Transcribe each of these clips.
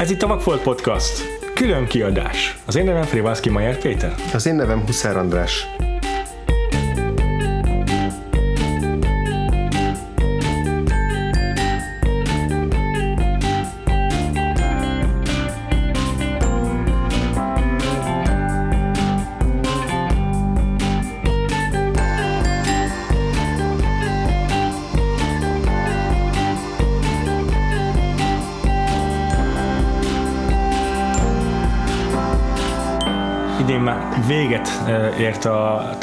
Ez itt a Magfolt Podcast. Külön kiadás. Az én nevem Fribászki Majer Péter. Az én nevem Huszár András. Véget ért a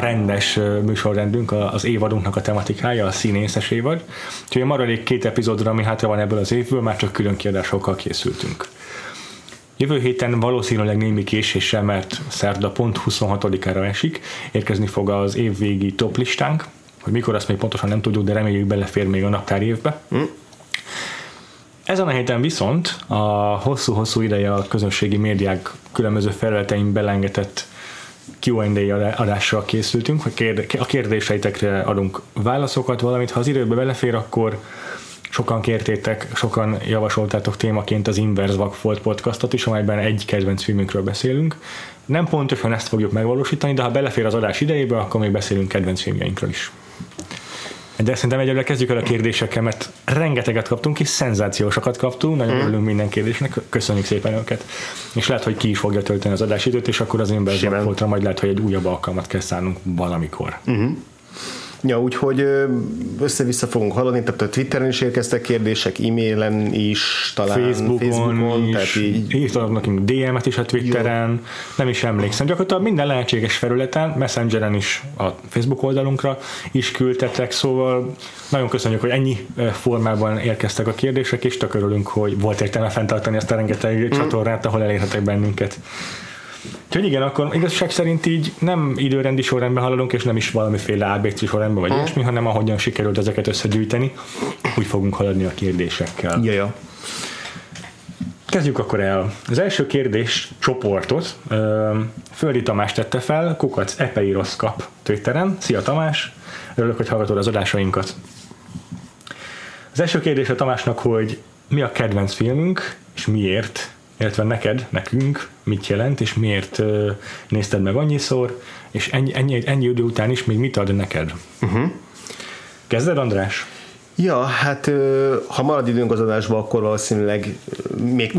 rendes műsorrendünk, az évadunknak a tematikája, a színészes évad. Úgyhogy a maradék két epizódra, ami hátra van ebből az évből, már csak külön kiadásokkal készültünk. Jövő héten valószínűleg némi késéssel, mert szerda pont 26-ára esik, érkezni fog az évvégi top listánk, hogy mikor azt még pontosan nem tudjuk, de reméljük belefér még a naptár évbe. Ezen a héten viszont a hosszú-hosszú ideje a közönségi médiák különböző felületein belengetett Q&A adással készültünk, hogy a kérdéseitekre adunk válaszokat, valamint ha az időbe belefér, akkor sokan kértétek, sokan javasoltátok témaként az Inverse Vlog podcastot is, amelyben egy kedvenc filmünkről beszélünk. Nem pontosan ezt fogjuk megvalósítani, de ha belefér az adás idejébe, akkor még beszélünk kedvenc filmjeinkről is. De szerintem egyébként kezdjük el a kérdésekkel, mert rengeteget kaptunk, és szenzációsokat kaptunk, nagyon örülünk minden kérdésnek, köszönjük szépen őket. És lehet, hogy ki is fogja tölteni az adásidőt, és akkor az Inverse Vlogfoltra majd lehet, hogy egy újabb alkalmat kell szállnunk valamikor. Ja, úgyhogy össze-vissza fogunk hallani, tehát a Twitteren is érkeztek kérdések, e-mailen is, talán Facebookon is, írtanak nekünk DM-et is a Twitteren, jó. Nem is emlékszem, gyakorlatilag minden lehetséges felületen, Messengeren is, a Facebook oldalunkra is küldtetek, szóval nagyon köszönjük, hogy ennyi formában érkeztek a kérdések, és tök örülünk, hogy volt értelme fenntartani ezt a rengeteg csatornát, ahol elérhetek bennünket. Úgyhogy igen, akkor igazság szerint így nem időrendi sorrendben haladunk, és nem is valamiféle ABC sorrendben, vagy ilyesmi, hanem ahogyan sikerült ezeket összegyűjteni, úgy fogunk haladni a kérdésekkel. Jaja. Kezdjük akkor el. Az első kérdés csoportot Földi Tamás tette fel, @epeiroszkap Twitteren. Szia Tamás! Örülök, hogy hallgatod az adásainkat. Az első kérdés a Tamásnak, hogy mi a kedvenc filmünk, és miért? Illetve neked, nekünk mit jelent, és miért nézted meg annyiszor, és ennyi idő után is még mit ad neked? Kezded, András? Ja, hát ha marad időnk az adásba, akkor valószínűleg még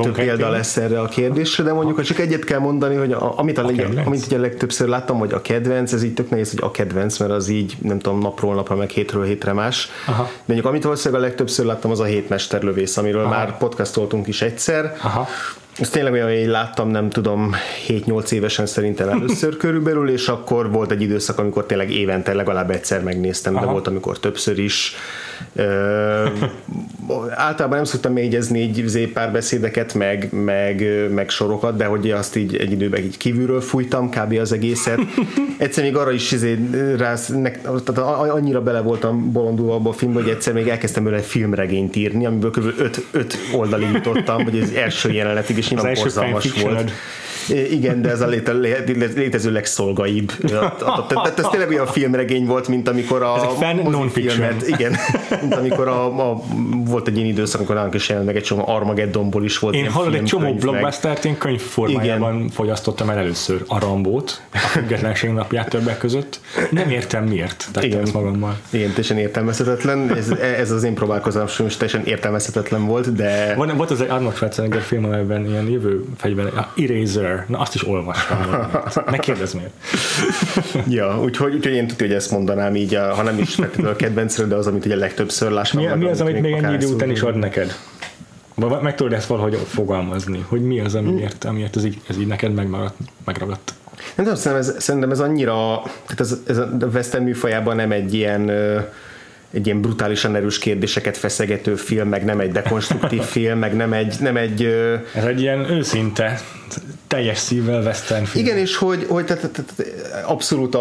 több példa lesz erre a kérdésre, de mondjuk, hogy csak egyet kell mondani, hogy amit ugye legtöbbször láttam, hogy a kedvenc, ez így tök nehéz, hogy a kedvenc, mert az így, nem tudom, napról napra, meg hétről hétre más. Aha. De mondjuk, amit valószínűleg a legtöbbször láttam, az a Hétmesterlövész, amiről már podcastoltunk is egyszer. Aha. Ezt tényleg olyan, hogy láttam, nem tudom, 7-8 évesen szerintem először körülbelül, és akkor volt egy időszak, amikor tényleg évente legalább egyszer megnéztem, de volt, amikor többször is. Általában nem szoktam megjegyezni így párbeszédeket, meg sorokat, de hogy azt így egy időben így kívülről fújtam kb. Az egészet. Egyszer még arra is annyira bele voltam bolondulva abba a filmbe, hogy egyszer még elkezdtem egy filmregényt írni, amiből kb. 5 oldalig jutottam, hogy az első jelenetig is nyilván borzalmas volt. Igen, de ez a létező legszolgaibb. Tehát ez tényleg olyan filmregény volt, mint amikor volt egy ilyen időszak, amikor nálunk is jelenleg egy csomó Armageddonból is volt. Én hallod, egy csomó blockbustert, én könyv formájában fogyasztottam el először a Rambót, a Függetlenség napját többek között. Nem értem miért, tettem ezt magammal. Igen, teljesen értelmezhetetlen. Ez az én próbálkozásom is teljesen értelmezhetetlen volt, de... Volt az egy Arnold Schwarzenegger film, amelyben ilyen jövő fegyben, Eraser, na azt is olvastam. Ne kérdezz miért. Ja, úgyhogy én tudja, hogy ezt mondanám így, ha nem is a kedvencről, de az, amit ugye legtöbbször láttam. Mi az, amit még ennyi idő után is ad neked? Meg tudod ezt valahogy fogalmazni, hogy mi az, amiért ez így neked megragadt? Nem tudom, szerintem ez annyira, tehát ez a western műfajában nem egy ilyen brutálisan erős kérdéseket feszegető film, meg nem egy dekonstruktív film, meg nem egy... Ez egy ilyen őszinte, teljes szívvel western film. Igen, és hogy abszolút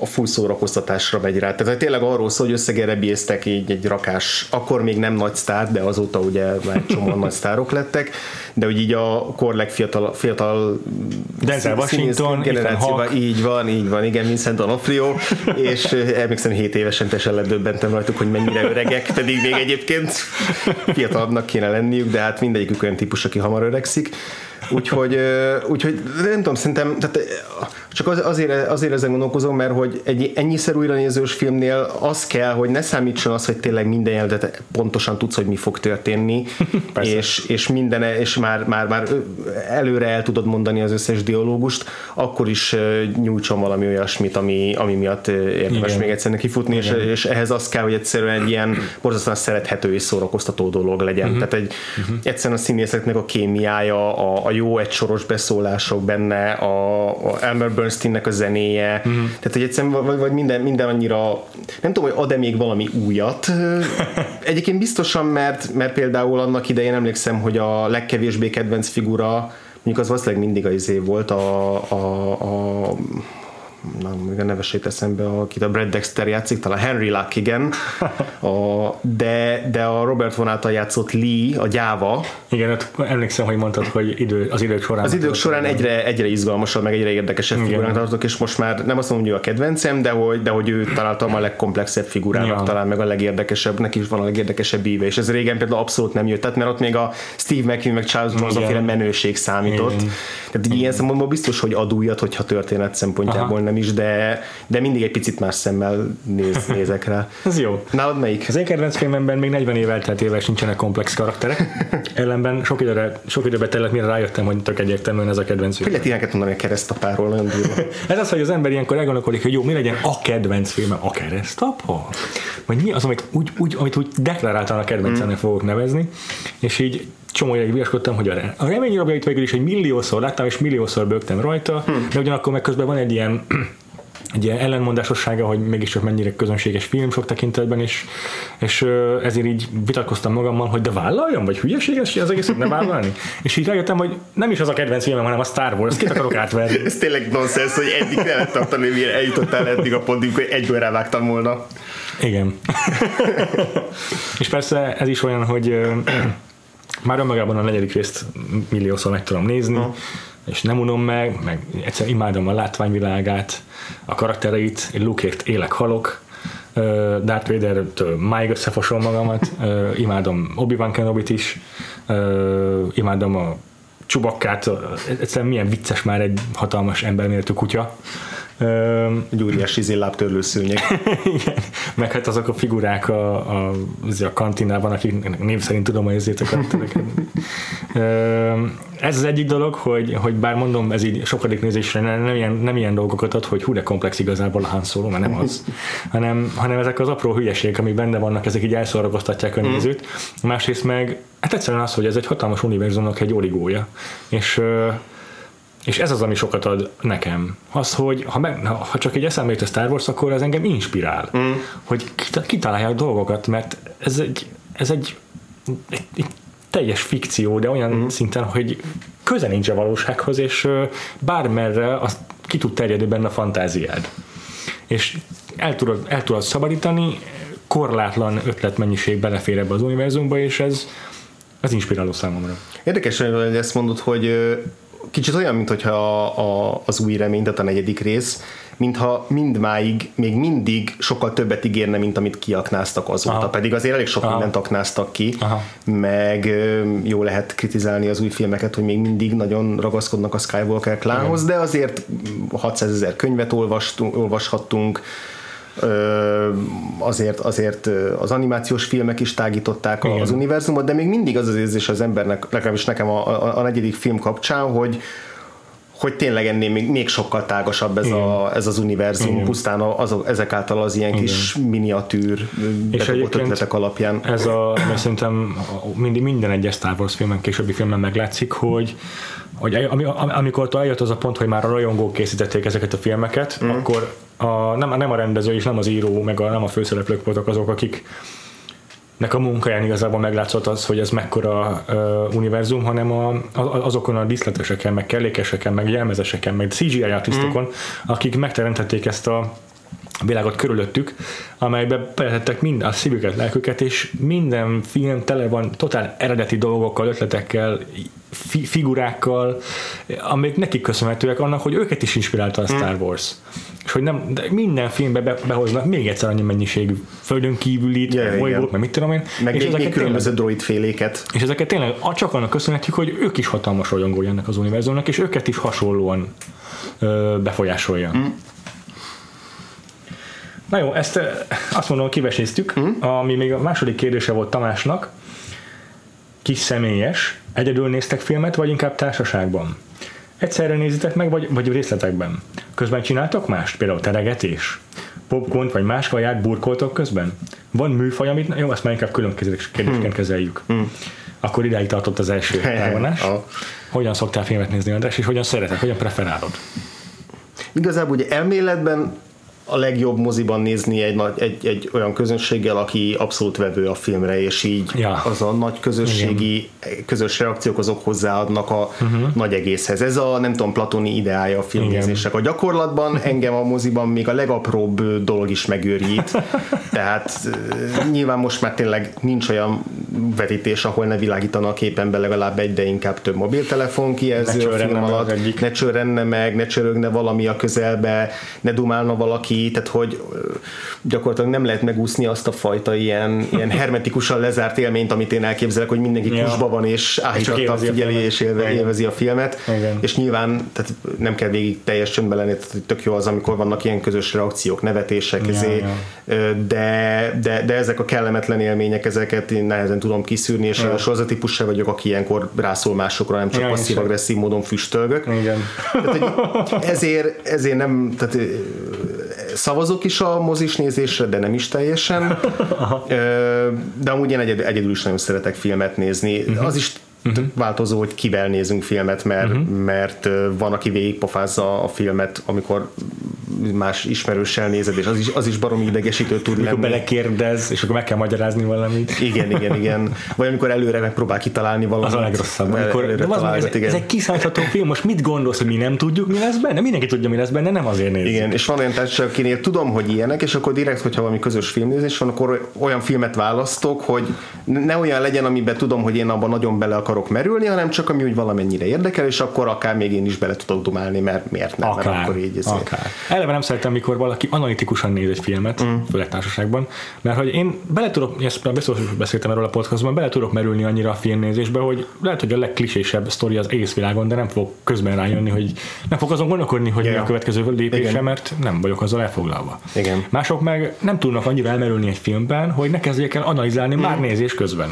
a full szórakoztatásra megy rá. Tehát tényleg arról szól, hogy összegerebéztek így egy rakás, akkor még nem nagy sztár, de azóta ugye már csomóan nagy sztárok lettek, de hogy így a kor legfiatal Denzel Washington, Ethan Hawke. Így van, igen, Vincent D'Onofrio, és elmégszerűen 7 évesen teljesen ledöbben döbbentem rajtuk, hogy mennyire öregek, pedig még egyébként fiatalabbnak kéne lenniük, de hát mindegyikük olyan típus, aki hamar öregszik. Úgyhogy nem tudom, szerintem tehát csak azért ezen gondolkozom, mert hogy egy ennyiszer újranézős filmnél az kell, hogy ne számítson az, hogy tényleg minden jelenetet pontosan tudsz, hogy mi fog történni, és már előre el tudod mondani az összes dialógust, akkor is nyújtson valami olyasmit, ami miatt érdemes még egyszer neki futni, és ehhez az kell, hogy egyszerűen egy ilyen borzasztóan szerethető és szórakoztató dolog legyen. Tehát egyszerűen a színészeknek a kémiája, a jó egysoros beszólások benne, a Elmer Bernsteinnek a zenéje, tehát hogy egyszerűen vagy minden annyira, nem tudom, hogy ad-e még valami újat. Egyébként biztosan, mert például annak idején emlékszem, hogy a legkevésbé kedvenc figura, mondjuk az valószínűleg mindig az év volt, még a nevesét eszembe, akit a Brad Dexter játszik, talán Henry Luck, igen. De a Robert Vaughn által játszott Lee, a gyáva. Igen, ott emlékszem, hogy mondtad, hogy az idők során egyre izgalmasabb, meg egyre érdekesebb figurán tartok, és most már nem azt mondom, hogy ő a kedvencem, de hogy ő találtam a legkomplexebb figurának, talán meg a legérdekesebbnek is van a legérdekesebb íve, és ez régen például abszolút nem jött, tehát mert ott még a Steve McQueen meg Charles Bronson féle menőség számított. Igen. Tehát ilyen szempontból biztos, hogy ad újat, hogyha történet szempontjából nem is, de mindig egy picit más szemmel nézek rá. Ez jó. Nálad melyik? Az én kedvenc filmemben még 40 év elteltével sincsenek komplex karakterek. Ellenben sok időbe tellett, mire rájöttem, hogy tök egyértelműen ez a kedvenc film. Hogy lehet ilyeneket mondani a keresztapáról? Nagyon durva. Ez az, hogy az ember ilyenkor elgondolkodik, hogy jó, mi legyen a kedvenc filmem? A keresztapa? Vagy mi az, amit úgy deklaráltan a kedvencemnek fogok nevezni, és így csomó ideig viaskodtam, hogy a Remény rabjait végül is egy milliószor láttam, és milliószor bőgtem rajta, de ugyanakkor meg közben van egy ilyen ellenmondásossága, hogy mégiscsak mennyire közönséges film sok tekintetben, és ezért így vitatkoztam magammal, hogy de vállaljam, vagy hülyeséges az egészet ne vállalni? És így rájöttem, hogy nem is az a kedvenc filmem, hanem a Star Wars, kit akarok átverni. Ez tényleg nonsens, hogy eddig ne lehet tartani, hogy eljutottál eddig a pontig, hogy egyből rávágtam volna. Igen. És persze ez is olyan, hogy már önmagában a 4. részt milliószor meg tudom nézni, és nem unom meg egyszerűen imádom a látványvilágát, a karaktereit, én Luke-ért élek-halok, Darth Vader-től máig összefosom magamat, imádom Obi-Wan Kenobit is, imádom a Chewbaccát, egyszerűen milyen vicces már egy hatalmas embermértő kutya. Egy óriási zillábtörlő szőnyeg. Igen, meg hát azok a figurák a kantinában, akik név szerint tudom, hogy ezért a karaktereket. Ez az egyik dolog, hogy bár mondom, ez így sokadik nézésre nem ilyen dolgokat ad, hogy hú de komplex igazából a Han Solo, mert nem az, hanem ezek az apró hülyeségek, amik benne vannak, ezek így elszórakoztatják a nézőt. Másrészt meg, hát egyszerűen az, hogy ez egy hatalmas univerzumnak egy origója, és ez az, ami sokat ad nekem. Az, hogy ha csak egy eszembe jut a Star Wars, akkor ez engem inspirál. Hogy kitalálják dolgokat, mert ez egy teljes fikció, de olyan szinten, hogy köze nincs a valósághoz, és bármerre azt ki tud terjedni benne a fantáziád. És el tudod szabadítani, korlátlan ötletmennyiség belefér ebbe az univerzumba, és ez inspiráló számomra. Érdekes, hogy ezt mondod, hogy kicsit olyan, mintha az új remény, tehát a 4. rész, mintha mindmáig, még mindig sokkal többet ígérne, mint amit kiaknáztak azóta. Aha. Pedig azért elég sok mindent aknáztak ki, meg jó lehet kritizálni az új filmeket, hogy még mindig nagyon ragaszkodnak a Skywalker klánhoz, de azért 600,000 könyvet olvashattunk, azért az animációs filmek is tágították az univerzumot, de még mindig az érzés az embernek, legalábbis nekem a 4. film kapcsán, hogy tényleg ennél még sokkal tágasabb ez az univerzum, pusztán ezek által az ilyen kis miniatűr ötletek alapján. Ez szerintem mindig minden egyes Star Wars filmen, későbbi filmen meglátszik, hogy amikor eljött az a pont, hogy már a rajongók készítették ezeket a filmeket, akkor nem a rendező és nem az író, meg nem a főszereplők voltak azok, akiknek a munkáján igazából meglátszott az, hogy ez mekkora univerzum, hanem azokon a díszleteseken, meg kellékeseken, meg jelmezeseken, meg CGI artistokon, akik megteremtették ezt a világot körülöttük, amelyben beletettek mind a szívüket, lelküket, és minden film tele van totál eredeti dolgokkal, ötletekkel, figurákkal, amelyek nekik köszönhetőek annak, hogy őket is inspirálta a Star Wars. És hogy nem, de minden filmbe behoznak még egyszer annyi mennyiségű földön kívülit, bolygót, meg mit tudom én. Meg és még különböző droidféléket. És ezeket tényleg csak annak köszönhetjük, hogy ők is hatalmas rajongói ennek az univerzumnak, és őket is hasonlóan befolyásolja. Mm. Na jó, ezt azt mondom, kiveséztük, ami még a második kérdése volt Tamásnak. Kis személyes, egyedül néztek filmet, vagy inkább társaságban? Egyszerre nézitek meg, vagy részletekben? Közben csináltok mást? Például teregetés? Popcornt vagy más kaját burkoltok közben? Van műfaj, amit... Jó, azt már inkább külön kérdésként kezeljük. Akkor idáig tartott az első távonás. Hogyan szoktál filmet nézni, András, és hogyan szereted, hogyan preferálod? Igazából ugye elméletben a legjobb moziban nézni egy olyan közönséggel, aki abszolút vevő a filmre, és így az a nagy közös reakciók azok hozzáadnak a nagy egészhez. Ez a nem tudom, platoni ideája a filmnézésnek. A gyakorlatban engem a moziban még a legapróbb dolog is megőrít. Tehát nyilván most már tényleg nincs olyan vetítés, ahol ne világítanak éppen be legalább egy, de inkább több mobiltelefon kijelző a film alatt. Ne csörrenne meg, ne csörögne valami a közelbe, ne dumálna valaki, tehát hogy gyakorlatilag nem lehet megúszni azt a fajta ilyen hermetikusan lezárt élményt, amit én elképzelek, hogy mindenki kusba van és áhítattal figyeli és élvezi a filmet. Igen. És nyilván tehát nem kell végig teljes csöndben lenni, tehát tök jó az, amikor vannak ilyen közös reakciók, nevetések, de ezek a kellemetlen élmények, ezeket én nehezen tudom kiszűrni, és ráadásul az a típus sem vagyok, aki ilyenkor rászól másokra, nem csak passzív-agresszív módon füstölgök. Tehát, ezért nem, tehát szavazok is a mozis nézésre, de nem is teljesen. De amúgy én egyedül is nagyon szeretek filmet nézni. Az is változó, hogy kivel nézünk filmet, mert van, aki végigpofázza a filmet, amikor más ismerőssel nézed, és az is baromi idegesítő tud lenni. Amikor belekérdez, és akkor meg kell magyarázni valamit. Igen. Vagy amikor előre megpróbál kitalálni valamit. Az a legrosszabb. Ez egy kiszámítható film, most mit gondolsz, hogy mi nem tudjuk, mi lesz benne? Mindenki tudja, mi lesz benne, nem azért nézzük. Igen, és van olyan társaság, akinél tudom, hogy ilyenek, és akkor direkt, hogyha valami közös filmnézés van, akkor olyan filmet választok, hogy ne olyan legyen, amiben tudom, hogy én abban nagyon bele akarok merülni, hanem csak ami úgy valamennyire érdekel, és akkor akár még én is bele tudok dumálni, mert miért nem, akár, mert akkor így nem szeretem, mikor valaki analitikusan néz egy filmet, főleg társaságban, mert hogy én bele tudok, ezt beszéltem erről a podcastban, bele tudok merülni annyira a filmnézésbe, hogy lehet, hogy a legklisésebb sztori az egész világon, de nem fog közben rájönni, hogy nem fog azon gondolkodni, hogy mi a következő lépése, mert nem vagyok azzal elfoglalva. Igen. Mások meg nem tudnak annyira elmerülni egy filmben, hogy ne kezdjék el analizálni már nézés közben.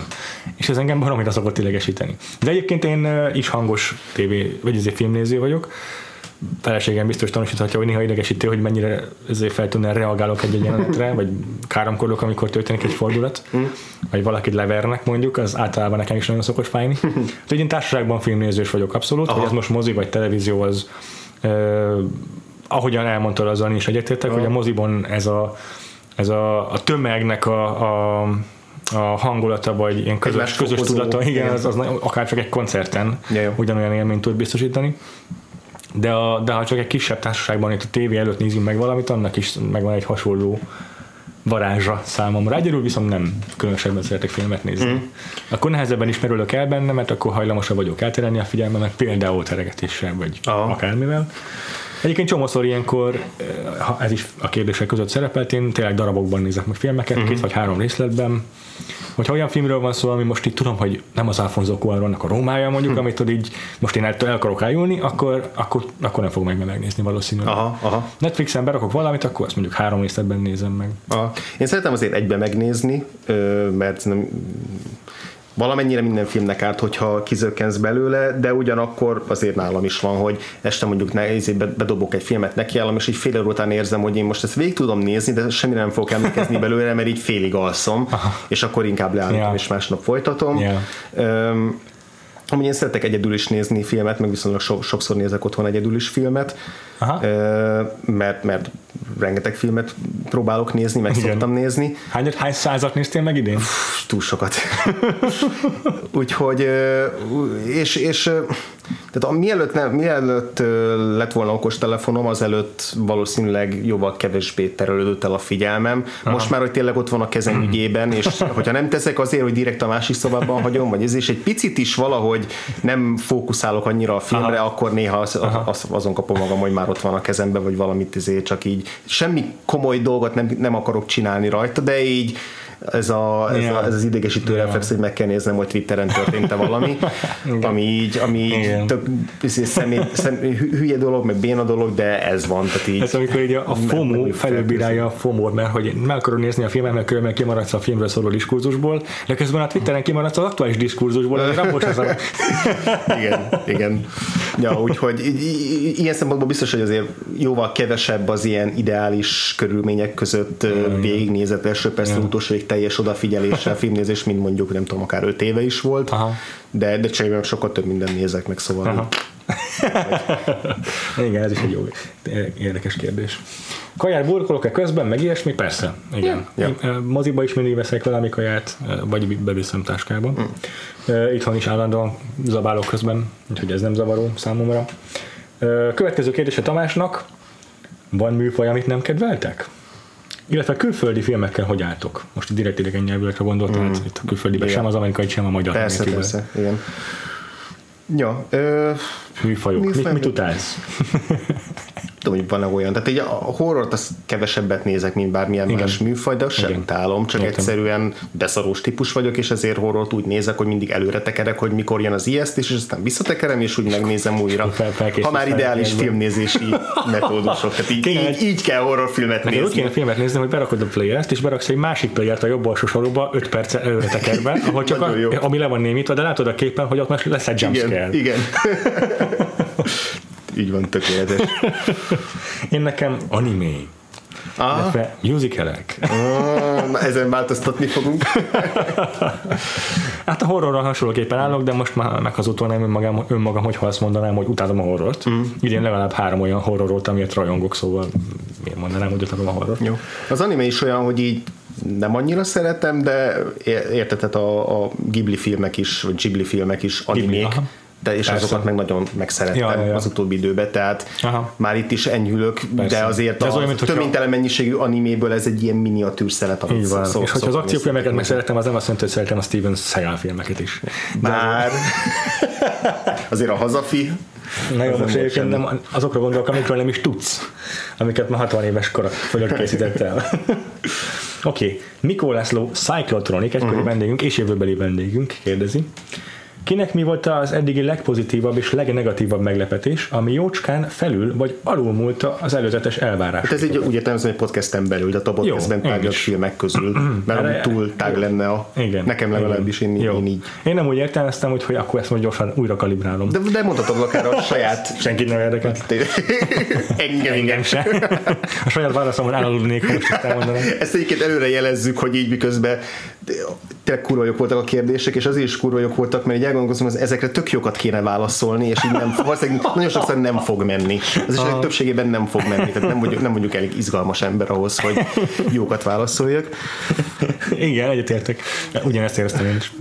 És ez engem baromira szokott idegesíteni. De egyébként én is hangos tévé, vagy ezért filmnéző vagyok. Feleségem biztos tanúsíthatja, hogy néha idegesítő, hogy mennyire ezért feltűnően reagálok egy jelenetre, vagy káromkodok, amikor történik egy fordulat, vagy valakit levernek mondjuk, az általában nekem is nagyon szokott fájni. Úgyhogy én társaságban filmnézős vagyok abszolút, hogy az most mozi vagy televízió, az ahogyan elmondtad, azzal is egyetértek, hogy a moziban ez a tömegnek a hangulata, vagy ilyen közös tudata, igen, az akár csak egy koncerten ugyanolyan élményt tud biztosítani. De ha csak egy kisebb társaságban itt a tévé előtt nézünk meg valamit, annak is megvan egy hasonló varázsa számomra. Egyelőre viszont nem különösebben szeretek filmet nézni. Akkor nehezebben ismerülök el benne, mert akkor hajlamosabb vagyok elterelni a figyelmemet, például teregetéssel, vagy akármivel. Egyébként csomószor ilyenkor, ha ez is a kérdések között szerepelt, én tényleg darabokban nézek meg filmeket, 2 vagy 3 részletben. Hogyha olyan filmről van szó, ami most így tudom, hogy nem az Alfonso Cuarónnak a Rómája mondjuk, amit így most én el akarok eljönni, akkor nem fogom megnézni valószínűleg. Netflixen berakok valamit, akkor azt mondjuk 3 részletben nézem meg. Én szeretem azért egyben megnézni, mert nem... valamennyire minden filmnek árt, hogyha kizökkensz belőle, de ugyanakkor azért nálam is van, hogy este mondjuk bedobok egy filmet nekiállom, és így fél óra után érzem, hogy én most ezt végig tudom nézni, de semmire nem fogok emlékezni belőle, mert így félig alszom, és akkor inkább leállítom, és másnap folytatom. Amúgy én szeretek egyedül is nézni filmet, meg viszonylag sokszor nézek otthon egyedül is filmet, mert rengeteg filmet próbálok nézni, meg szoktam nézni. Hány százat néztél meg idén? Túl sokat. Úgyhogy, és tehát mielőtt lett volna okos telefonom, azelőtt valószínűleg jóval kevésbé terelődött el a figyelmem. Most már, hogy tényleg ott van a kezem ügyében, és hogyha nem teszek azért, hogy direkt a másik szobában hagyom, vagy ez, és egy picit is valahogy nem fókuszálok annyira a filmre, akkor néha azon kapom magam, hogy már ott van a kezembe, vagy valamit azért csak így. Semmi komoly dolgot nem akarok csinálni rajta, de így ez az idegesítő reflex, hogy meg kell néznem, hogy Twitteren történt-e valami, ami így tök hülye dolog, meg béna dolog, de ez van. Tehát így, ez amikor így a FOMO felülbírálja a FOMO-t, mert hogy meg akarod nézni a filmet, mert körülbelül kimaradsz a filmről szóló diskurzusból, de közben a Twitteren kimaradsz az aktuális diskurzusból, de rambos az a... Igen. Ja, úgyhogy ilyen szempontból biztos, hogy azért jóval kevesebb az ilyen ideális körülmények között végignézett első persze utolsóig teljes odafigyeléssel filmnézés, mint mondjuk, nem tudom, akár 5 éve is volt, de csinálom, sokkal több mindent nézek meg, szóval. Igen, ez is egy jó érdekes kérdés. Kaját burkolok-e közben, meg ilyesmi? Persze, igen. Ja. Moziba is mindig veszek valami kaját, vagy beviszem táskába. Itthon is állandóan zabálok közben, úgyhogy ez nem zavaró számomra. Következő kérdés a Tamásnak. Van műfaj, amit nem kedveltek? Illetve külföldi filmekkel hogy álltok? Most direkt idegen nyelvületre gondoltam, hát itt a külföldiben sem az amerikai, sem a magyar. Persze, igen. Ja, műfajok. Mit utálsz? Tudom, hogy van olyan. Tehát így a horrort azt kevesebbet nézek, mint bármilyen más műfaj, de sem utálom, csak egyszerűen beszarós típus vagyok, és ezért horrort úgy nézek, hogy mindig előre tekerek, hogy mikor jön az ijesztés, és aztán visszatekerem, és úgy megnézem újra. Ha már ideális filmnézési metódusok. Tehát így kell horrorfilmet nézni. Úgy kéne filmet nézni, hogy berakod a playert, és beraksz egy másik playert a jobb alsó sorokba 5 perc előre tekerve, ahol csak ami le van némítva, de látod a képen, hogy ott most lesz egy jumpscare. Igen. Így van, tökéletes. Én nekem anime, illetve musicalek. Ezen változtatni fogunk. Hát a horrorral hasonlóképpen állok, de most már meghazudtolnám önmagam, hogyha azt mondanám, hogy utálom a horrort. Idén legalább 3 olyan horror volt, amiért rajongok, szóval miért mondanám, hogy utálom a horrort. Jó. Az anime is olyan, hogy így nem annyira szeretem, de értetett a Ghibli filmek is animék. De és persze. Azokat meg nagyon megszerettem az utóbbi időben, tehát már itt is enyhülök, persze. De azért az olyan, töménytelen mennyiségű animéből ez egy ilyen miniatűr szelet, amit szok. És hogyha az akciófilmeket megszerettem, az nem azt jelenti, hogy szeretem a Steven Seagal filmeket is. Bár azért a hazafi. Na jó, most egyébként nem azokra gondolok, amikről nem is tudsz, amiket már 60 éves kora fölött készített el. Oké. Mikola Szlo, Cyclotronic, egykori vendégünk és jövőbeli vendégünk kérdezi. Kinek mi volt az eddigi legpozitívabb és legnegatívabb meglepetés, ami jócskán felül vagy alulmúlta az előzetes elvárásokat? Hát ez így úgy értelmezem, hogy podcasten belül, de a podcastben tárgyas filmek közül, mert amúgy túl tág lenne nekem legalábbis, én így. Én nem úgy értelmeztem, hogy akkor ezt most gyorsan újra kalibrálom. De mondhatod akár a saját... Senkit nem érdekel. Engem sem. A saját válaszomon állaludnék, hogy most elmondanám. Ezt egyébként előre jelezzük, hogy így miközben tényleg kurva jók voltak a kérdések, és azért is kurva jók voltak, mert így elgondolkozom, hogy ezekre tök jókat kéne válaszolni, és így nem, nagyon sokszor nem fog menni. Az esetek többségében nem fog menni, tehát nem mondjuk elég izgalmas ember ahhoz, hogy jókat válaszoljak. Igen, egyetértek. Ugyanezt éreztem én is.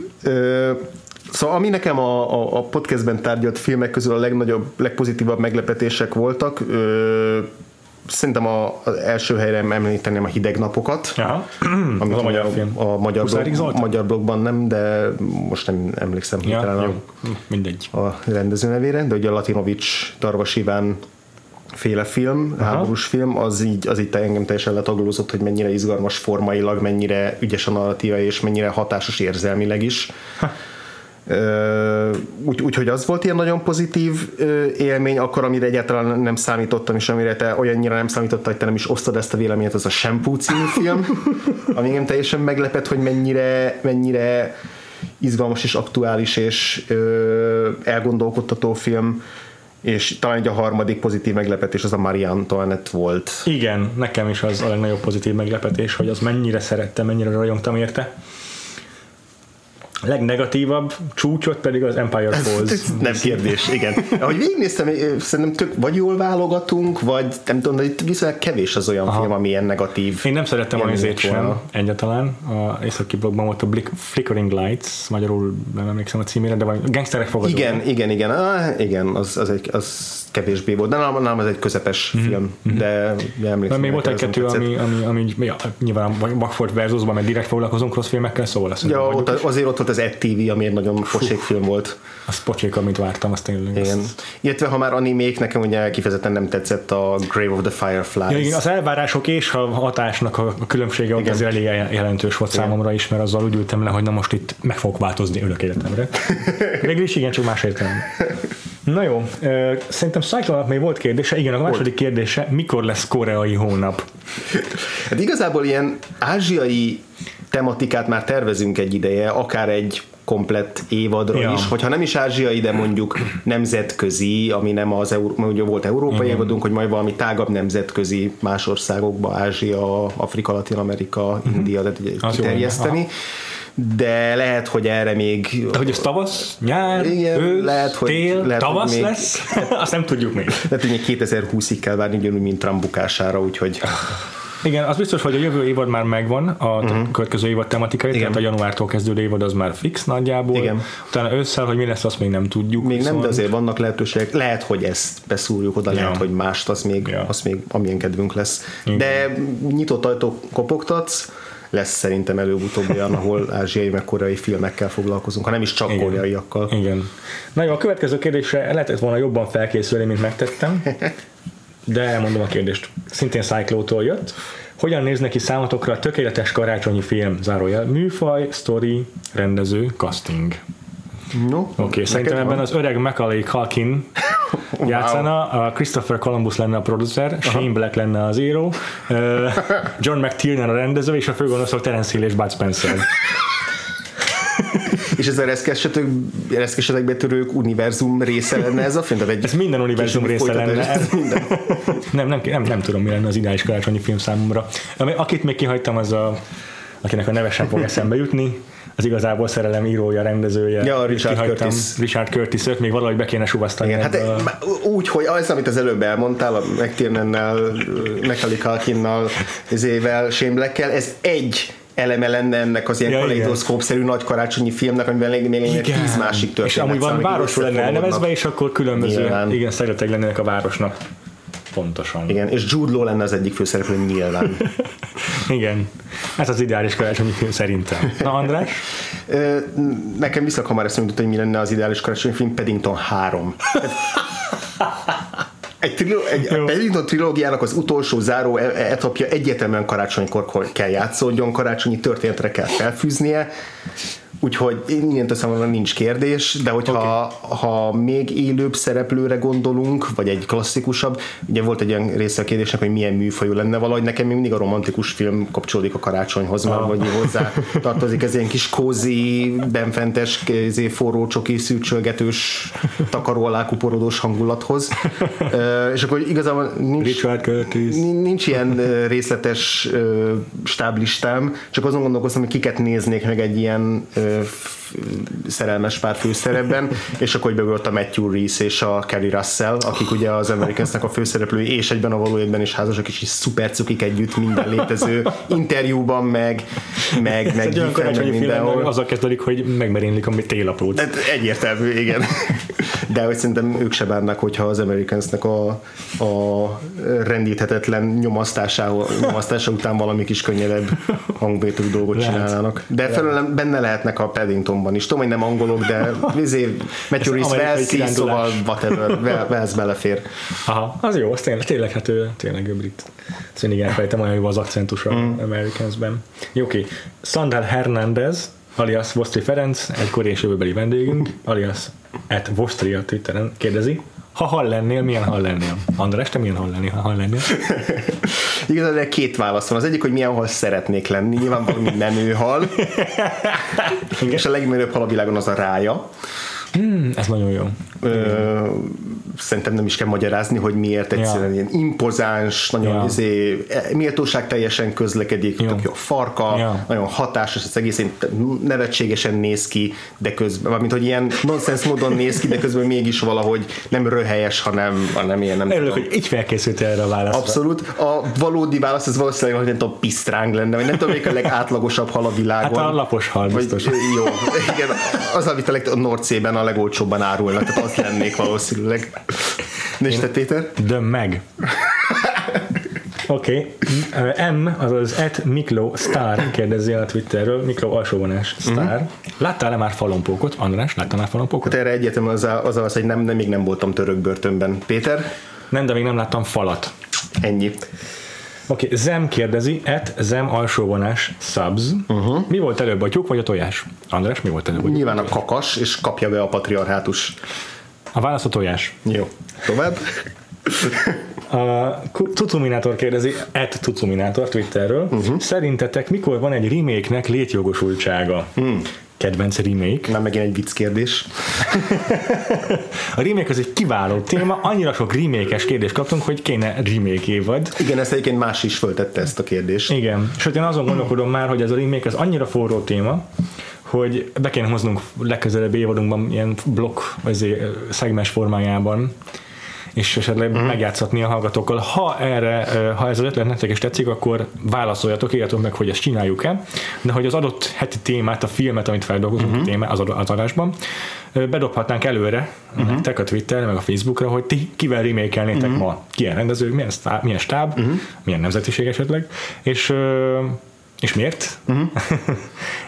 Szóval ami nekem a podcastben tárgyalt filmek közül a legnagyobb, legpozitívabb meglepetések voltak, szerintem az első helyre említeném a Hidegnapokat. Amit a magyar film. A magyar blogban nem, de most nem emlékszem a rendező nevére, de ugye a Latinovics Darvas Iván féle film, háborús film, az így engem teljesen letaglózott, hogy mennyire izgalmas formailag, mennyire ügyes a narratíva, és mennyire hatásos érzelmileg is. Úgyhogy az volt ilyen nagyon pozitív élmény, akkor amire egyáltalán nem számítottam, és amire te olyannyira nem számítottad, hogy te nem is osztod ezt a véleményet, az a Shampoo című film, ami engem teljesen meglepett, hogy mennyire izgalmas és aktuális és elgondolkodtató film, és talán egy a harmadik pozitív meglepetés az a Marianne Tornet volt. Igen, nekem is az a legnagyobb pozitív meglepetés, hogy az mennyire szerettem, mennyire rajongtam érte. A legnegatívabb csúcsot pedig az Empire Falls. Nem kérdés, igen. Ahogy végignéztem, szerintem tök vagy jól válogatunk, vagy nem tudom, de itt viszonylag kevés az olyan film, ami ilyen negatív. Én nem szerettem azért sem egyáltalán. A északi blogban volt a Flickering Lights, magyarul nem emlékszem a címére, de van gangsterek fogadó. Igen. Igen, az kevésbé volt. De nálam ez egy közepes film, de emlékszem. De még volt egy-kettő, ami nyilván a Backford versusban, mert direkt foglalkozunk rossz filmekkel, szóval azt mondom, hogy azért ott volt az Ed TV, ami egy nagyon pocsékfilm volt. Az pocsék, amit vártam, azt tényleg. Igen. Illetve ha már animék, nekem ugye kifejezetten nem tetszett a Grave of the Fireflies. Ja, igen, az elvárások és a hatásnak a különbsége ott azért elég jelentős volt számomra is, mert azzal úgy ültem le, hogy na most itt meg fogok változni örök életemre. Végül is igen, csak más értelem. Na jó, szerintem Cyclonak még volt kérdése, igen, a második kérdése, mikor lesz koreai hónap? Hát igazából ilyen ázsiai tematikát már tervezünk egy ideje, akár egy komplett évadra is, hogyha nem is ázsiai, de mondjuk nemzetközi, ami nem az, ugye volt európai évadunk, hogy majd valami tágabb nemzetközi más országokba, Ázsia, Afrika, Latin Amerika, India, tehát terjeszteni. De lehet, hogy erre még... De hogy ez tavasz, nyár, ősz, tél, lehet, tavasz még, lesz? Azt nem tudjuk még. Lehet, hogy még 2020-ig kell várni, ugyanúgy, mint Trump bukására, úgyhogy... Igen, az biztos, hogy a jövő évad már megvan, a következő évad tematikai, tehát a januártól kezdődő évad az már fix nagyjából. Igen. Utána ősszel, hogy mi lesz, azt még nem tudjuk. Még viszont. Nem, de azért vannak lehetőségek. Lehet, hogy ezt beszúrjuk oda, lehet, hogy mást, az még amilyen kedvünk lesz. Igen. De nyitott ajtó kopogtatsz, lesz szerintem előbb-utóbb olyan, ahol ázsiai meg koreai filmekkel foglalkozunk, ha nem is csak koreaiakkal. Igen. Na jó, a következő kérdésre lehetett volna jobban felkészülni, mint megtettem. De elmondom a kérdést. Szintén Cyclótól jött. Hogyan néz neki számotokra a tökéletes karácsonyi film? Zárójel. Műfaj, sztori, rendező, casting. No. Oké, szerintem ebben az öreg Macaulay Culkin játszana, a Christopher Columbus lenne a producer, Shane Black lenne az író, John McTiernan a rendező, és a főgonoszok Terence Hill és Bud Spencer. És ez a reszkesetek betörők univerzum része lenne ez a film? Ez minden univerzum része lenne. Nem tudom, mi lenne az ideális karácsonyi film számomra. Akit még kihagytam, az akinek a neve sem fog eszembe jutni, az igazából szerelem írója, rendezője. Ja, Richard Curtis-öt még valahogy be kéne suvasztani. Hát úgy, hogy az, amit az előbb elmondtál, a McTiernannel, Macaulay Culkinnal, Shane Blackkel, ez egy eleme lenne ennek az ilyen kaleidoszkópszerű nagy karácsonyi filmnek, amiben még egy 10 másik történet. És amúgy van város lenne elnevezve, és akkor különböző szegleteg lennének a városnak. Pontosan. Igen, és Jude Law lenne az egyik főszereplő nyilván. Igen, ez az ideális karácsonyi film szerintem. Na, András? Nekem visszakamár eszembe jutott, hogy mi lenne az ideális karácsonyi film, Paddington 3. A Paddington trilógiának az utolsó záró etapja egyetemen karácsonykor kell játszódjon, karácsonyi történetre kell felfűznie, úgyhogy innentől számomra nincs kérdés, de hogyha még élőbb szereplőre gondolunk, vagy egy klasszikusabb, ugye volt egy ilyen része a kérdésnek, hogy milyen műfajú lenne valahogy, nekem még mindig a romantikus film kapcsolódik a karácsonyhoz, már vagy hozzá tartozik ez ilyen kis kózi, benfentes, forró, csoki, szűrcsölgetős, takaró alá kuporodós hangulathoz. És akkor igazából nincs ilyen részletes stáblistám, csak azon gondolkoztam, hogy kiket néznék meg egy ilyen szerelmes pár főszerepben, és akkor beült a Matthew Reese és a Kerry Russell, akik ugye az Americans-nek a főszereplői, és egyben a valójában is házasok, és szupercukik együtt minden létező interjúban, meg mindenhol. Azzal kezdődik, hogy megmerénylik a télaprót. Hát egyértelmű, igen. De hogy szerintem ők se bánnak, hogyha az Americans-nek a rendíthetetlen nyomasztása után valami kis könnyedebb hangvétű dolgot csinálnának. De felőlem benne lehetnek a Paddingtonban is. Tudom, hogy nem angolok, de Matthew Reese Wells-i, szóval whatever, Wells belefér. Aha, az jó, az tényleg, hát ő tényleg brit. Szóval igen, fejtem olyan jó az akcentusa Americans-ben. Jó, oké. Sandel Hernández, alias Vostri Ferenc, egykori és jövőbeli vendégünk, alias @vostri a Twitteren kérdezi, ha hal lennél, milyen hal lennél? András, te milyen hal lennél, ha hal lennél? Igazából két válasz van. Az egyik, hogy milyen hal szeretnék lenni. Nyilván valami menő hal. És a legmenőbb hal a világon az a rája. Ez nagyon jó. Szerintem nem is kell magyarázni, hogy miért egyszerűen ilyen impozáns, nagyon méltóság teljesen közlekedik, tök jó a farka, nagyon hatásos, ez egész nevetségesen néz ki, de közben, mint hogy ilyen nonsense módon néz ki, de közben mégis valahogy nem röhelyes, hanem ilyen nem. Örülök, hogy így felkészült erre a válaszra. Abszolút. A valódi válasz az valószínűleg, hogy nem tudom, pisztráng lenne, vagy nem tudom, még a legátlagosabb hal a világon. Hát a lapos hal biztos. Vagy, jó, igen, az, amit a Norcében a legolcsóbban árulnak, tehát azt lennék valószínűleg. Nincs te, Péter? Döm meg. Oké. Okay. M, azaz Ed Mikló Star kérdezi a Twitterről. Mikló alsóvonás Star. Láttál-e már falompókot? András, láttál már falompókot? Hát erre egyetemben az, hogy nem, még nem voltam török börtönben. Péter? Nem, de még nem láttam falat. Ennyi. Oké, okay. Zem kérdezi, Zem alsóvonás subs. Mi volt előbb, a tyúk vagy a tojás? András, mi volt előbb? Nyilván a kakas, és kapja be a patriarhátus. A válasz a tojás. Jó. Tovább. A Tucuminátor kérdezi, @Tucuminátor Twitterről. Szerintetek mikor van egy remake-nek létjogosultsága? Kedvenc remake. Nem megint egy vicc kérdés. A remake az egy kiváló téma, annyira sok remake-es kérdést kaptunk, hogy kéne remake évad. Igen, ezt egyébként más is föltette ezt a kérdést. Igen, sőt én azon gondolkodom már, hogy ez a remake az annyira forró téma, hogy be kéne hoznunk legközelebb évadunkban ilyen blokk, szegmens formájában, és esetleg megjátszatni a hallgatókkal. Ha ez az ötlet nektek is tetszik, akkor válaszoljatok, írjatok meg, hogy ezt csináljuk-e, de hogy az adott heti témát, a filmet, amit feldolgozunk a témát az adásban, bedobhatnánk előre nektek a Twitter, meg a Facebookra, hogy ti kivel remake-elnétek ma, milyen rendező, milyen stáb, milyen nemzetiség esetleg, és miért?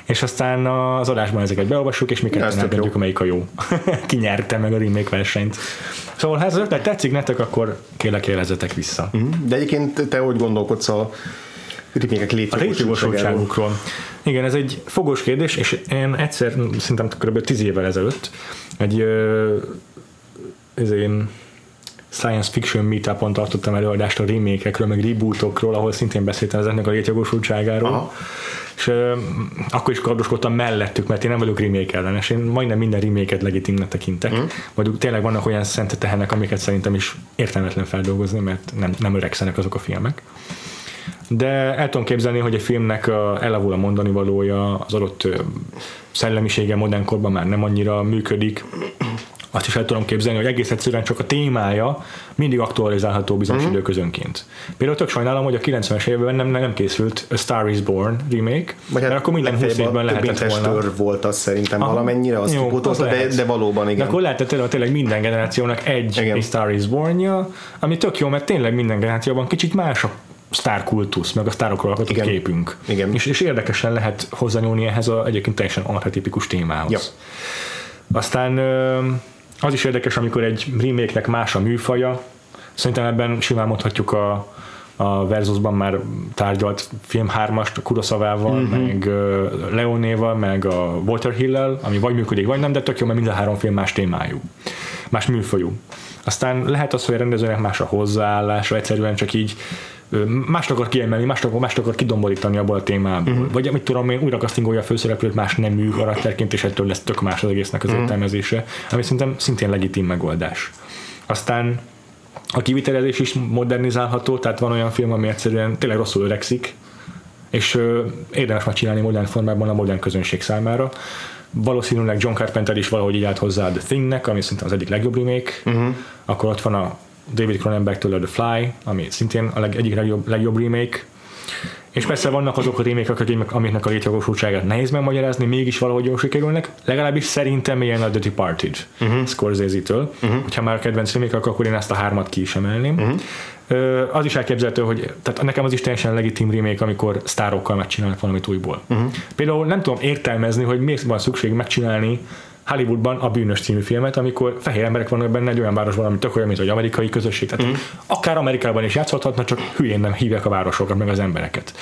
És aztán az adásban ezeket beolvassuk, és mi ketten eldöntjük, amelyik a jó. Ki nyerte meg a remake versenyt. Szóval ha ez az ötlet tetszik nektek, akkor kérlek jelezzetek vissza. De egyébként te hogy gondolkodsz a remake-ek létjogosultságukról? Igen, ez egy fogós kérdés, és én egyszer, szerintem kb. 10 évvel ezelőtt egy Science Fiction Meetupon tartottam előadást a remake-ekről, meg rebootokról, ahol szintén beszéltem ezeknek a létjogosultságáról. És akkor is kardoskodtam mellettük, mert én nem vagyok remake ellenes. Én majdnem minden remake-et legitimnek tekintek. Vagy tényleg vannak olyan szent tehenek, amiket szerintem is értelmetlen feldolgozni, mert nem öregszenek azok a filmek. De el tudom képzelni, hogy egy filmnek elavul a mondani valója, az adott szellemisége modernkorban már nem annyira működik. Azt is el tudom képzelni, hogy egész egyszerűen csak a témája mindig aktualizálható bizonyos időközönként. Például tök sajnálom, hogy a 90-es években nem készült a Star is Born remake, mert hát akkor minden 20 évben lehetett volna. Több volt az szerintem valamennyire, azt kipótolta, de valóban igen. De akkor lehetett tényleg minden generációnak egy Star is Born-ja, ami tök jó, mert tényleg minden generációban kicsit más a sztárkultusz, meg a sztárokról alkotott képünk. Igen. És érdekesen lehet hozzányúlni ehhez egyébként teljesen archetipikus témához. Ja. Aztán az is érdekes, amikor egy remake-nek más a műfaja. Szerintem ebben simán mondhatjuk a Versusban már tárgyalt film 3-ast, Kurosawával, meg Leonéval, meg a Walter Hill-el, ami vagy működik, vagy nem, de tök jó, mert minden három film más témájú, más műfajú. Aztán lehet az, hogy a rendezőnek más a hozzáállása, egyszerűen csak így mást akar kiemelni, mást akar kidomborítani abból a témából. Vagy amit tudom én, újra kasztingolja a főszereplőt más nemű karakterként, és ettől lesz tök más az egésznek az értelmezése, ami szerintem szintén legitim megoldás. Aztán a kivitelezés is modernizálható, tehát van olyan film, ami egyszerűen tényleg rosszul öregszik, és érdemes már csinálni modern formában a modern közönség számára. Valószínűleg John Carpenter is valahogy így állt hozzá The Thing-nek, ami szerintem az egyik legjobb remake. Akkor ott van a David Cronenberg-től a The Fly, ami szintén a egyik legjobb remake. És persze vannak azok a remake-ek, amiknek a létjogosultságát nehéz megmagyarázni, mégis valahogy jól sikerülnek. Legalábbis szerintem ilyen a The Departed Scorsese-től. Hogyha már a kedvenc remake-ek, akkor én ezt a 3-at ki is emelném. Az is elképzelhető, hogy tehát nekem az is teljesen legitim remake, amikor sztárokkal megcsinálnak valamit újból. Például nem tudom értelmezni, hogy miért van szükség megcsinálni Hollywoodban a Bűnös című filmet, amikor fehér emberek vannak benne egy olyan városban, ami tök olyan, mint hogy amerikai közösség. Tehát akár Amerikában is játszhatna, csak hülyén nem hívják a városokat, meg az embereket.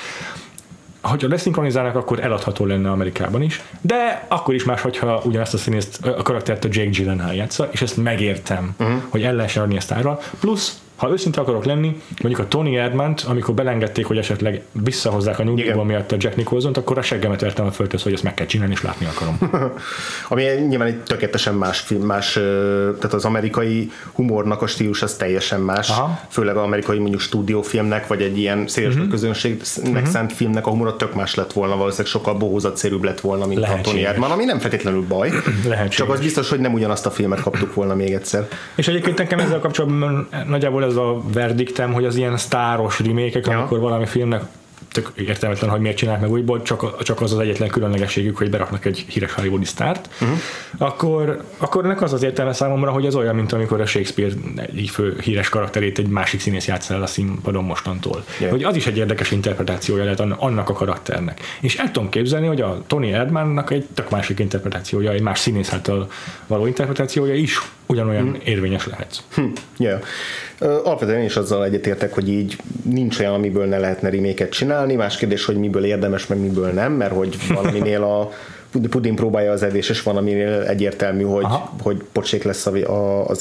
Hogyha leszinkronizálnak, akkor eladható lenne Amerikában is, de akkor is más, hogyha ugyanezt a színészt, a karaktert a Jake Gyllenhaal játsza, és ezt megértem, hogy el lehessen adni a sztárral. Plusz, ha őszinte akarok lenni, mondjuk a Tony Edmant, amikor belengedték, hogy esetleg visszahozzák a nyugdíjba miatt a Jack Nicholson-t, akkor a seggemet vertem a földhöz, hogy ezt meg kell csinálni, és látni akarom. Ami nyilván egy tökéletesen más film, más, tehát az amerikai humornak a stílus az teljesen más, főleg az amerikai mondjuk stúdiófilmnek, vagy egy ilyen széles közönségnek szánt filmnek a humora tök más lett volna, valószínűleg sokkal bohózatszerűbb lett volna, mint a Tony Edmant, ami nem feltétlenül baj, csak az biztos, hogy nem ugyanazt a filmet kaptuk volna még egyszer. És egyébként nekem ezzel kapcsolatban nagyjából ez a verdiktem, hogy az ilyen sztáros remake-ek, amikor valami filmnek tök értelmetlen, hogy miért csinálják meg újból, csak az az egyetlen különlegességük, hogy beraknak egy híres hollywoodi sztárt, akkor ennek az az értelme számomra, hogy az olyan, mint amikor a Shakespeare egy híres karakterét egy másik színész játssza el a színpadon mostantól. Yeah. Hogy az is egy érdekes interpretációja lehet annak a karakternek. És el tudom képzelni, hogy a Tony Edmantnak egy tök másik interpretációja, egy más színész által való interpretációja is ugyanolyan érvényes lehet. Alapvetően én is azzal egyetértek, hogy így nincs olyan, amiből ne lehetne remake-et csinálni. Más kérdés, hogy miből érdemes, meg miből nem, mert hogy valaminél a puding próbálja az evés, és van, aminél egyértelmű, hogy pocsék lesz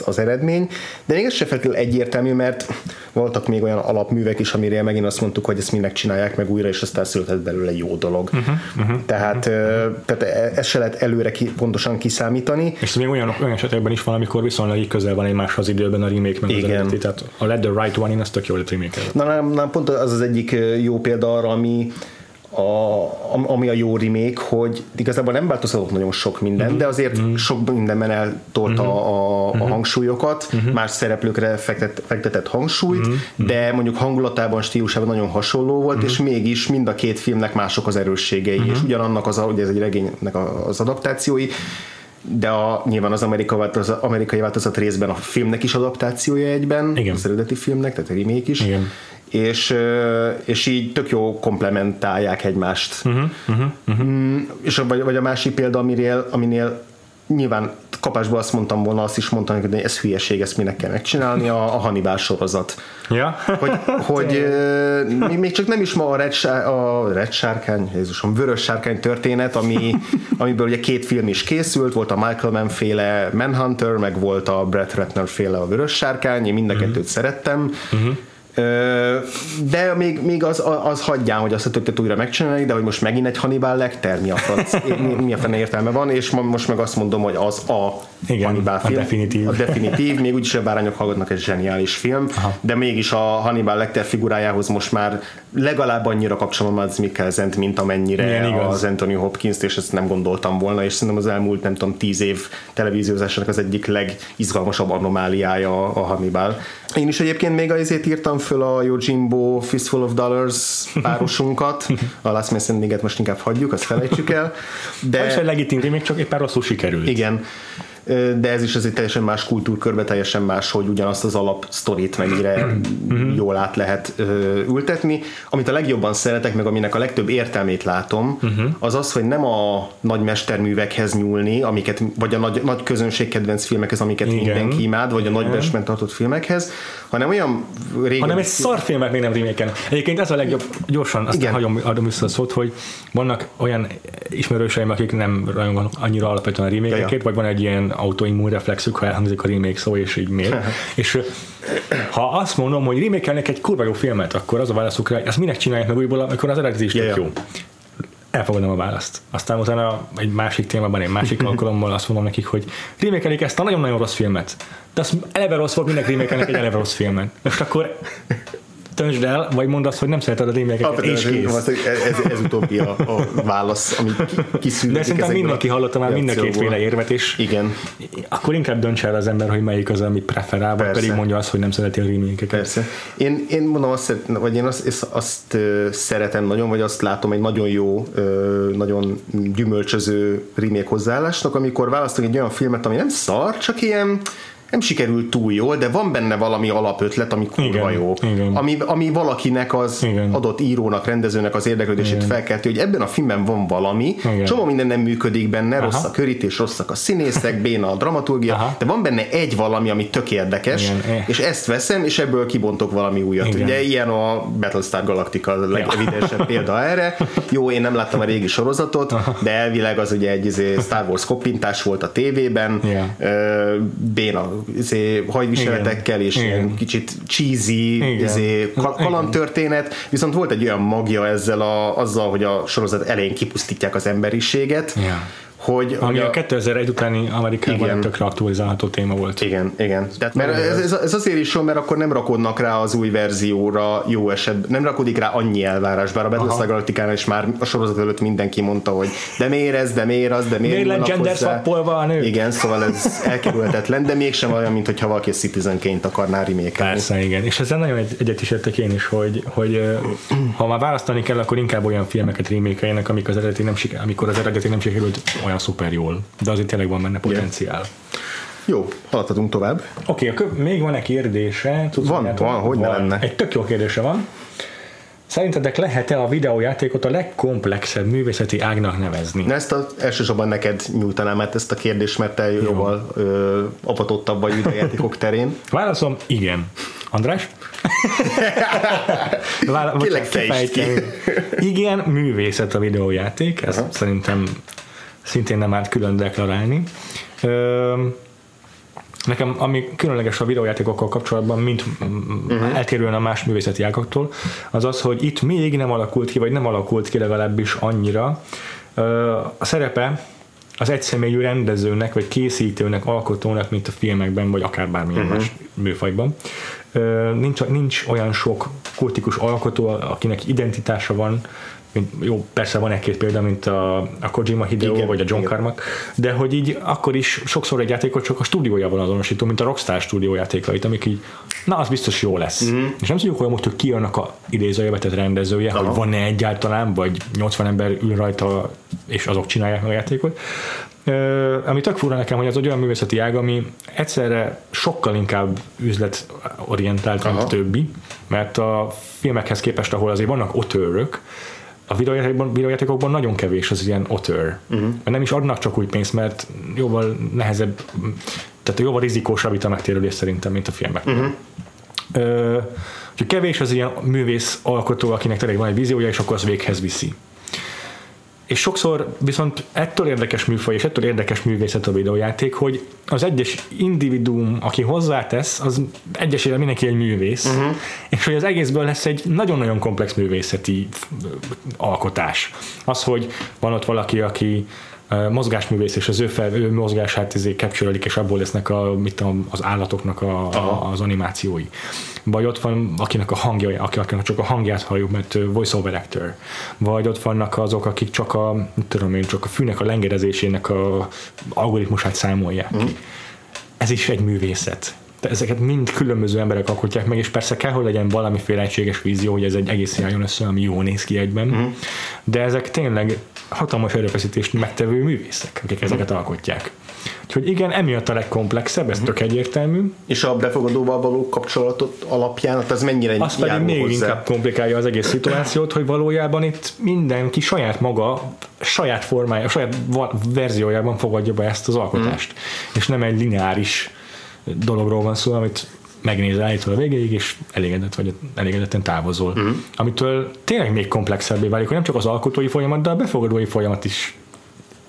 az eredmény. De még ez sem feltétlenül egyértelmű, mert voltak még olyan alapművek is, amire megint azt mondtuk, hogy ezt mindnek csinálják meg újra, és aztán született belőle jó dolog. Tehát ezt se lehet előre pontosan kiszámítani. És még olyan esetekben is van, amikor viszonylag közel van egymáshoz időben a remake meg az eredeti. Tehát a Let the Right One In, az tök jó lett remake. Na, pont az egyik jó példa arra, ami a jó remake, hogy igazából nem változtatott nagyon sok minden, de azért sok mindenben eltolta a hangsúlyokat, más szereplőkre fektetett hangsúlyt, de mondjuk hangulatában, stílusában nagyon hasonló volt, és mégis mind a két filmnek mások az erősségei, és ugyanannak ugye ez egy regénynek az adaptációi, de nyilván az amerikai változat részben a filmnek is adaptációja egyben, az eredeti filmnek, tehát a remake is. Igen. És így tök jó komplementálják egymást. Vagy a másik példa, aminél nyilván kapásban azt is mondtam, hogy ez hülyeség, ezt minek kell megcsinálni, a Hannibal sorozat. Ja. Hogy még csak nem is ma a Red Sárkány, Jézusom, Vörös Sárkány történet, amiből ugye két film is készült, volt a Michael Mann féle Manhunter, meg volt a Brett Ratner féle a Vörös Sárkány, én mind a kettőt szerettem, de még az hagyján, hogy azt a töktet újra megcsinálják, de hogy most megint egy Hannibal Lecter, mi a fene értelme van, és most meg azt mondom, hogy az a Hannibal film, a definitív, még úgyis a Bárányok hallgatnak, egy zseniális film, de mégis a Hannibal Lecter figurájához most már legalább annyira kapcsolom az Mikkelsent, mint amennyire az Anthony Hopkins-t, és ezt nem gondoltam volna, és szerintem az elmúlt, 10 év televíziózásának az egyik legizgalmasabb anomáliája a Hannibal. Én is egyébként még azért írtam föl a Yojimbo Fistful of Dollars párosunkat, a Last Man Standing-et most inkább hagyjuk, azt felejtsük el. De ez egy legitim, még csak éppen rosszul sikerült. Igen, de ez is azért teljesen más kultúrkörbe, teljesen más, hogy ugyanazt az alap sztorit mennyire jól át lehet ültetni. Amit a legjobban szeretek, meg aminek a legtöbb értelmét látom, az az, hogy nem a nagy mesterművekhez nyúlni, amiket, vagy a nagy közönség kedvenc filmekhez, amiket mindenki imád, vagy a nagy besben tartott filmekhez, hanem olyan régen... Hanem egy szarfilmet még nem reméken. Egyébként ez a legjobb, gyorsan azt adom vissza a szót, hogy vannak olyan ismerőseim, akik nem rajonganak annyira alapvetően a remékeket, vagy van egy ilyen autoimmun reflexük, ha elhangzik a remake szó, és így miért. És ha azt mondom, hogy remake-elnek egy kurva jó filmet, akkor az a válaszukra, hogy ezt minek csinálják meg újból, akkor az eredeti is tök jó. Elfogadom a választ. Aztán utána egy másik témában, egy másik alkalommal azt mondom nekik, hogy remake-elik ezt a nagyon-nagyon rossz filmet. De az eleve rossz volt, mindenki remake-elnek egy eleve rossz filmet. Most akkor töntsd el, vagy mondd azt, hogy nem szereted a remake-eket, és kész. Ez utóbbi a válasz, amit kiszűrjük. De szerintem mindenki hallotta már mind a kétféle érvet, és akkor inkább dönts el az ember, hogy melyik az, amit preferál, vagy pedig mondja azt, hogy nem szereti a remake-eket. Persze. Én mondom, azt szeretem nagyon, vagy azt látom egy nagyon jó, nagyon gyümölcsöző remake hozzáállásnak, amikor választunk egy olyan filmet, ami nem szar, csak ilyen nem sikerült túl jól, de van benne valami alapötlet, ami kurva jó. Ami valakinek az adott írónak, rendezőnek az érdeklődését felkelti, hogy ebben a filmben van valami, csomó minden nem működik benne, rossz a körítés, rosszak a színészek, béna a dramaturgia, de van benne egy valami, ami tök érdekes, és ezt veszem, és ebből kibontok valami újat. Ugye ilyen a Battlestar Galactica a legevidensebb példa erre. Jó, én nem láttam a régi sorozatot, de elvileg az ugye egy Star Wars koppintás volt a tévében, béna hajviseletekkel, és ilyen kicsit cheesy kalandtörténet, viszont volt egy olyan magja ezzel azzal, hogy a sorozat elején kipusztítják az emberiséget, hogy ami a 2001 utáni Amerikában tökre aktualizálható téma volt. Igen. Tehát, mert ez azért is jó, mert akkor nem rakodnak rá az új verzióra jó esetben, nem rakodik rá annyi elvárás, bár a Battlestar Galacticánál is már a sorozat előtt mindenki mondta, hogy de miért lett genderfappolva a nő? Igen, szóval ez elkerülhetetlen, de mégsem olyan, mint hogyha valaki Citizen-ként akarná remékelni. Persze, igen. És ezzel nagyon egyet is értek én is, hogy ha már választani kell, akkor inkább olyan filmeket remékeljenek, amikor az eredeti nem sikerült olyan szuper jól, de azért tényleg van benne potenciál. Yeah. Jó, haladhatunk tovább. Oké, még van egy kérdése. Van. Egy tök jó kérdése van. Szerintetek lehet-e a videójátékot a legkomplexebb művészeti ágnak nevezni? Ezt elsősorban neked nyújtanám át ezt a kérdést, mert te jóval apatottabb vagy videójátékok terén. Válaszom, igen. András? Tényleg te is ki. Igen, művészet a videójáték, ezt szerintem szintén nem árt külön deklarálni. Nekem ami különleges a videójátékokkal kapcsolatban, mint eltérően a más művészeti ágaktól, az az, hogy itt még nem alakult ki, vagy nem alakult ki legalábbis annyira. A szerepe az egyszemélyű rendezőnek, vagy készítőnek, alkotónak, mint a filmekben, vagy akár bármilyen más műfajban. Nincs olyan sok kultikus alkotó, akinek identitása van. Jó, persze van egy-két példa, mint a Kojima Hideo, vagy a John Carmack, de hogy így akkor is sokszor egy játékot csak a stúdiójában azonosítom, mint a Rockstar stúdiójátékait, amik így, na az biztos jó lesz. Mm. És nem tudjuk olyan most, hogy ki annak a idézőjébe tett rendezője, hogy van-e egyáltalán, vagy 80 ember ül rajta, és azok csinálják meg a játékot. Ami tök fura nekem, hogy az olyan művészeti ág, ami egyszerre sokkal inkább üzletorientált, mint a többi, mert a filmekhez képest, ahol azért vannak otőrök, a videójátékokban nagyon kevés az ilyen auteur. Mert nem is adnak csak úgy pénzt, mert jóval nehezebb, tehát jóval rizikósabb itt a megtérülés szerintem, mint a filmben. Úgyhogy kevés az ilyen művész alkotó, akinek tényleg van egy víziója, és akkor az véghez viszi. És sokszor viszont ettől érdekes műfaj, és ettől érdekes művészet a videójáték, hogy az egyes individuum, aki hozzátesz, az egyesével mindenki egy művész, és hogy az egészből lesz egy nagyon-nagyon komplex művészeti alkotás. Az, hogy van ott valaki, aki mozgásművész, és az ő mozgását capture-elik, és abból lesznek az állatoknak az animációi. Vagy ott van akinek a hangja, akinek csak a hangját halljuk, mert voice-over actor. Vagy ott vannak azok, akik csak a fűnek a lengerezésének a algoritmusát számolják. Ez is egy művészet. De ezeket mind különböző emberek alkotják meg, és persze kell, hogy legyen valamiféle egységes vízió, hogy ez egy egész járjon össze, ami jól néz ki egyben. De ezek tényleg hatalmas erőfeszítést megtevő művészek, akik ezeket alkotják. Úgyhogy igen, emiatt a legkomplexebb, ez tök egyértelmű. És a befogadóval való kapcsolatot alapján, ez mennyire járul hozzá? Azt pedig még inkább komplikálja az egész szituációt, hogy valójában itt mindenki saját maga, saját formája, saját verziójában fogadja be ezt az alkotást. És nem egy lineáris dologról van szó, amit megnézel állítól a végéig, és elégedetten távozol. Amitől tényleg még komplexebbé válik, hogy nem csak az alkotói folyamat, de a befogadói folyamat is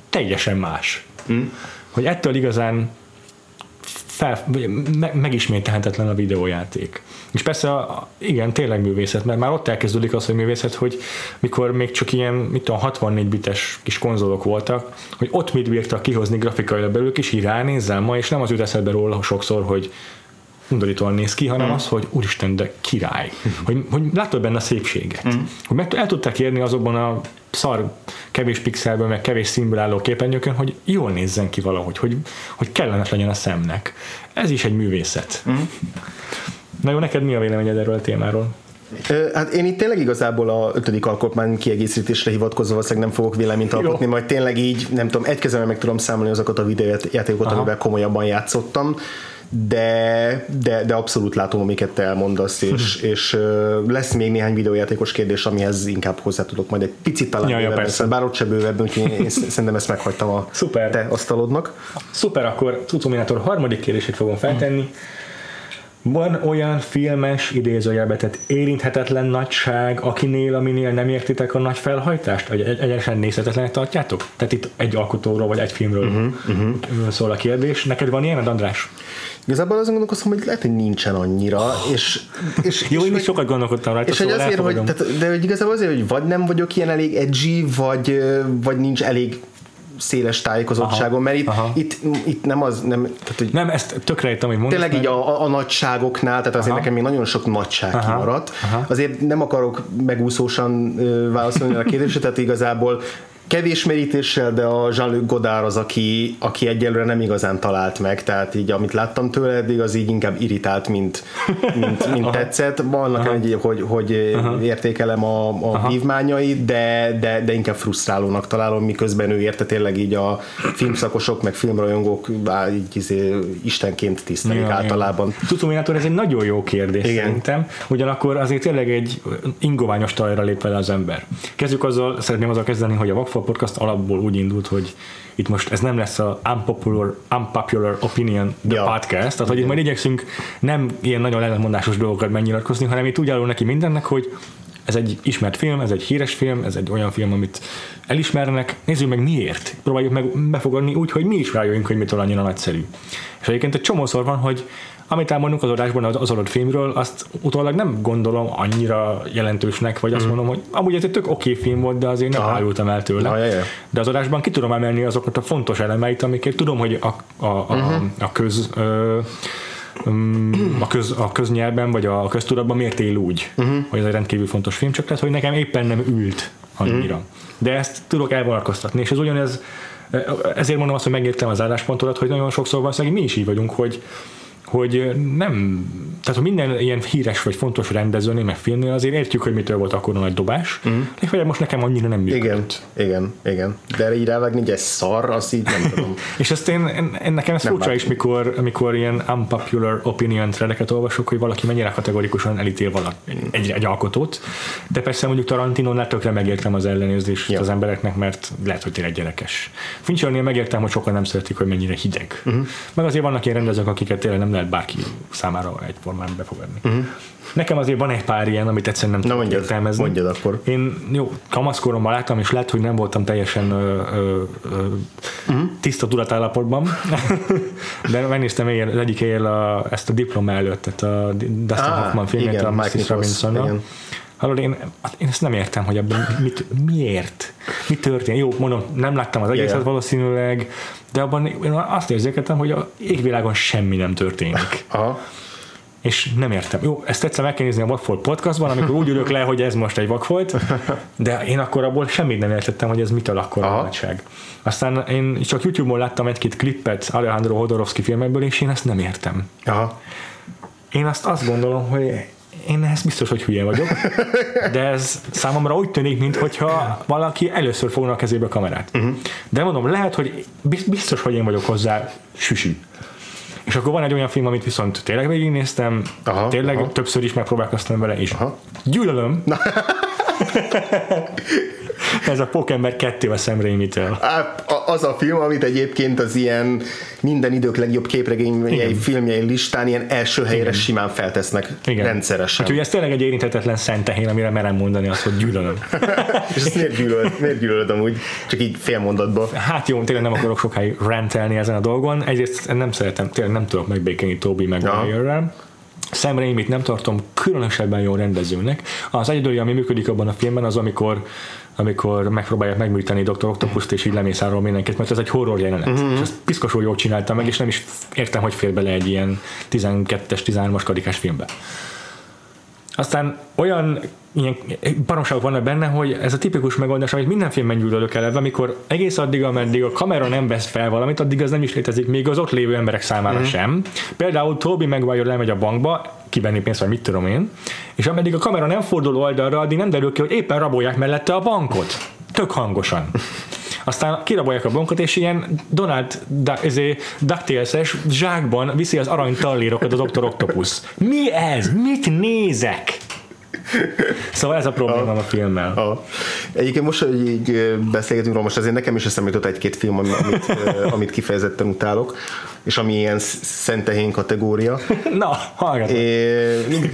teljesen más. Hogy ettől igazán megismételhetetlen a videójáték. És persze igen, tényleg művészet, mert már ott elkezdődik az, hogy művészet, hogy mikor még csak ilyen 64 bites kis konzolok voltak, hogy ott mit bírtak kihozni grafikailag belül, és így ránézzel ma, és nem az jut eszedbe róla sokszor, hogy undorítóan néz ki, hanem az, hogy úristen, de király. Hogy látod benne a szépséget. Hogy el tudták érni azokban a kevés pixelben, meg kevés színből álló képernyőkön, hogy jól nézzen ki valahogy, hogy kellemes legyen a szemnek. Ez is egy művészet. Na jó, neked mi a véleményed erről a témáról? Hát én itt tényleg igazából a 5. alkotmány kiegészítésre hivatkozva valószínűleg nem fogok véleményt alkotni, majd tényleg így, nem tudom, egy kezemben meg tudom számolni azokat a videójátékokat, amivel komolyabban játszottam. De abszolút látom, amiket te elmondasz, és lesz még néhány videójátékos kérdés, amihez inkább hozzá tudok majd egy picit találni, bár ott se bővebben, úgyhogy én szerintem ezt meghagytam a te asztalodnak. Szuper, akkor Cucuminátor harmadik kérdését fogom feltenni. Van olyan filmes idézőjelbe tett érinthetetlen nagyság, akinél, aminél nem értitek a nagy felhajtást? Egyenesen nézhetetlenek tartjátok? Tehát itt egy alkotóról, vagy egy filmről szól a kérdés. Neked van ilyen, András? Igazából azon gondolkoztam, hogy lehet, hogy nincsen annyira, és jó, én is sokat gondolkodtam rá, és hogy azért, hogy, tehát, de hogy igazából azért, hogy vagy nem vagyok ilyen elég edgy, vagy nincs elég széles tájékozottságom, aha, mert itt nem az... Nem, tehát, hogy nem, ezt tökre értem, hogy mondasz. Tényleg így a nagyságoknál, tehát azért aha, nekem még nagyon sok nagyság aha, kimaradt. Aha. Azért nem akarok megúszósan válaszolni a kérdésre, tehát igazából kevés merítéssel, de a Jean-Luc Godard az, aki egyelőre nem igazán talált meg, tehát így amit láttam tőle eddig, az így inkább irritált, mint tetszett. Vannak egy, hogy értékelem a vívmányait, de inkább frusztrálónak találom, miközben ő érte tényleg így a filmszakosok, meg filmrajongók így istenként tisztelik általában. Tudományától ez egy nagyon jó kérdés, igen, szerintem. Ugyanakkor azért tényleg egy ingoványos talajra lép vele az ember. Kezdjük azzal, szeretném azzal kezdeni, hogy a Magfolt Podcast alapból úgy indult, hogy itt most ez nem lesz a unpopular opinion the podcast, tehát hogy itt majd igyekszünk nem ilyen nagyon ellentmondásos dolgokat megnyilatkozni, hanem itt úgy állunk neki mindennek, hogy ez egy ismert film, ez egy híres film, ez egy olyan film, amit elismernek, nézzük meg miért, próbáljuk meg befogadni úgy, hogy mi is rájöjjünk, hogy mitől annyira nagyszerű. És egyébként egy csomószor van, hogy amit elmondunk az adásban az adott filmről, azt utólag nem gondolom annyira jelentősnek, vagy azt mondom, hogy amúgy ez egy tök oké film volt, de azért nem állultam el tőle. De az adásban ki tudom emelni azokat a fontos elemeit, amiket tudom, hogy a köznyelben, vagy a köztudatban miért él úgy, hogy ez egy rendkívül fontos film, csak lehet, hogy nekem éppen nem ült annyira. De ezt tudok elvonatkoztatni, és ez ugyanez, ezért mondom azt, hogy megértem az álláspontodat, hogy nagyon sokszor valószínűleg mi is így vagyunk, hogy nem, tehát ha minden ilyen híres vagy fontos rendezőnél, meg filmnél azért értjük, hogy mitől volt akkor a nagy dobás, legfeljebb most nekem annyira nem működött. Igen. De így rávágni, hogy ez szar, azt így nem tudom. És ezt én nekem ez furcsa is, mikor ilyen unpopular opinion threadeket olvasok, hogy valaki mennyire kategorikusan elítél egy alkotót, de persze mondjuk Tarantinónál tökre megértem az ellenérzést az embereknek, mert lehet, hogy tényleg gyerekes. Finchernél megértem, hogy sokan nem szeretik, hogy mennyire hideg. Meg azért vannak ilyen rendezők, akiket tényleg nem lehet bárki számára egyformán befogadni. Nekem azért van egy pár ilyen, amit egyszerűen nem tudok értelmezni. Mondjad akkor. Én kamaszkoromban láttam, és lehet, hogy nem voltam teljesen tiszta tudatállapotban, de megnéztem az egyik éjjel ezt a Diploma előtt, tehát a Dustin Hoffman filmet, igen, a Mrs. Robinsonnal. Hallod, én ezt nem értem, hogy ebben miért? Mi történt? Jó, mondom, nem láttam az egészet valószínűleg, de abban én azt érzékeltem, hogy az égvilágon semmi nem történik. Aha. És nem értem. Jó, ezt egyszer meg kell nézni a Magfolt Podcastban, amikor úgy ülök le, hogy ez most egy Magfolt, de én akkor abból semmit nem értettem, hogy ez mitől akkor a nagyság. Aztán én csak YouTube-on láttam egy-két klippet Alejandro Jodorowsky filmekből, és én ezt nem értem. Aha. Én azt gondolom, hogy én ehhez biztos, hogy hülye vagyok, de ez számomra úgy tűnik, mintha valaki először fogna a kezébe a kamerát. De mondom, lehet, hogy biztos, hogy én vagyok hozzá süsű. És akkor van egy olyan film, amit viszont tényleg végignéztem, többször is megpróbálkoztam vele, és gyűlölöm. Ez a Pókember 2 a Sam Raimi-től. Az a film, amit egyébként az ilyen minden idők legjobb képregényei filmjei listán ilyen első helyre simán feltesznek, rendszeresen. Úgyhogy ez tényleg egy érinthetetlen szentehén, amire merem mondani azt, hogy gyűlölöm. És ezt miért gyűlölöd amúgy? Csak így félmondatban. Hát jó, tényleg nem akarok sokáig rantelni ezen a dolgon. Egyrészt nem szeretem, tényleg nem tudok megbékélni Tobey Maguire-rel. Sam Raimit nem tartom különösebben jó rendezőnek. Az egyedül, ami működik abban a filmben, az amikor megpróbálják megműteni Dr. Octopust, és így lemészárol mindenkit, mert ez egy horror jelenet. És ezt piszkosul jól csinálta meg, és nem is értem, hogy fér bele egy ilyen 12-es, 13-as karikás filmbe. Aztán olyan ilyen baromságok vannak benne, hogy ez a tipikus megoldás, amit minden filmben gyűlölök eleve, amikor egész addig, ameddig a kamera nem vesz fel valamit, addig az nem is létezik, még az ott lévő emberek számára sem. Például Tobey Maguire lemegy a bankba, kivenni pénzt, vagy mit tudom én, és ameddig a kamera nem fordul oldalra, addig nem derül ki, hogy éppen rabolják mellette a bankot. Tök hangosan. Aztán kirabolják a bankot, és ilyen Donald DuckTales-es zsákban viszi az aranytallérokat az Dr. Octopus. Mi ez? Mit nézek? Szóval ez a probléma a filmmel. Egyébként most, hogy így beszélgetünk róla, most azért nekem is eszembe jutott egy-két film, amit kifejezetten utálok. és ami ilyen szentehén kategória. Na, hallgatom.